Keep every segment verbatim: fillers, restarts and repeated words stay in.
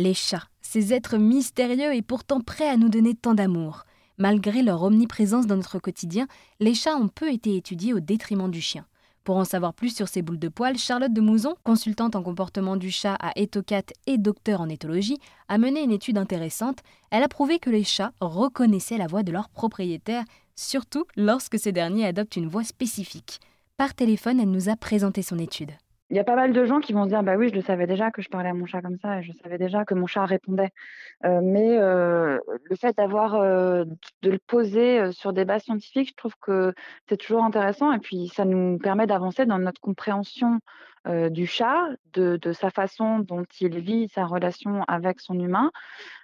Les chats, ces êtres mystérieux et pourtant prêts à nous donner tant d'amour. Malgré leur omniprésence dans notre quotidien, les chats ont peu été étudiés au détriment du chien. Pour en savoir plus sur ces boules de poils, Charlotte de Mouzon, consultante en comportement du chat à EthoCat et docteur en éthologie, a mené une étude intéressante. Elle a prouvé que les chats reconnaissaient la voix de leur propriétaire, surtout lorsque ces derniers adoptent une voix spécifique. Par téléphone, elle nous a présenté son étude. Il y a pas mal de gens qui vont se dire « bah oui, je le savais déjà que je parlais à mon chat comme ça et je savais déjà que mon chat répondait euh, ». Mais euh, le fait d'avoir, euh, de le poser sur des bases scientifiques, je trouve que c'est toujours intéressant et puis ça nous permet d'avancer dans notre compréhension euh, du chat, de, de sa façon dont il vit sa relation avec son humain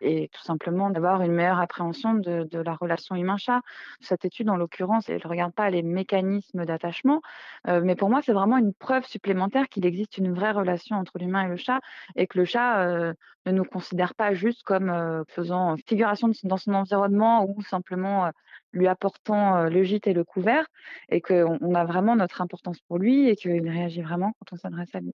et tout simplement d'avoir une meilleure appréhension de, de la relation humain-chat. Cette étude, en l'occurrence, elle ne regarde pas les mécanismes d'attachement, euh, mais pour moi, c'est vraiment une preuve supplémentaire qu'il existe une vraie relation entre l'humain et le chat et que le chat euh, ne nous considère pas juste comme euh, faisant figuration de, dans son environnement ou simplement euh, lui apportant euh, le gîte et le couvert et qu'on on a vraiment notre importance pour lui et qu'il réagit vraiment quand on s'adresse à lui.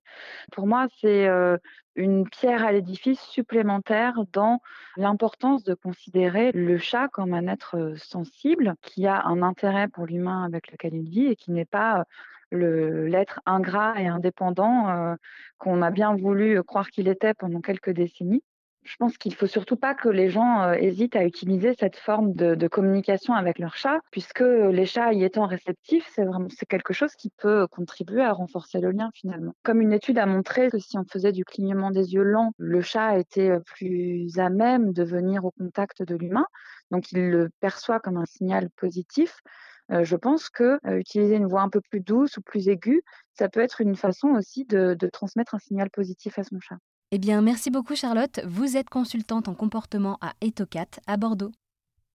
Pour moi, c'est euh, une pierre à l'édifice supplémentaire dans l'importance de considérer le chat comme un être sensible qui a un intérêt pour l'humain avec lequel il vit et qui n'est pas... Euh, Le, l'être ingrat et indépendant euh, qu'on a bien voulu croire qu'il était pendant quelques décennies. Je pense qu'il ne faut surtout pas que les gens euh, hésitent à utiliser cette forme de, de communication avec leur chat, puisque les chats y étant réceptifs, c'est vraiment, c'est quelque chose qui peut contribuer à renforcer le lien finalement. Comme une étude a montré que si on faisait du clignement des yeux lent, le chat était plus à même de venir au contact de l'humain, donc il le perçoit comme un signal positif. Euh, je pense que euh, utiliser une voix un peu plus douce ou plus aiguë, ça peut être une façon aussi de, de transmettre un signal positif à son chat. Eh bien, merci beaucoup Charlotte. Vous êtes consultante en comportement à EthoCat à Bordeaux.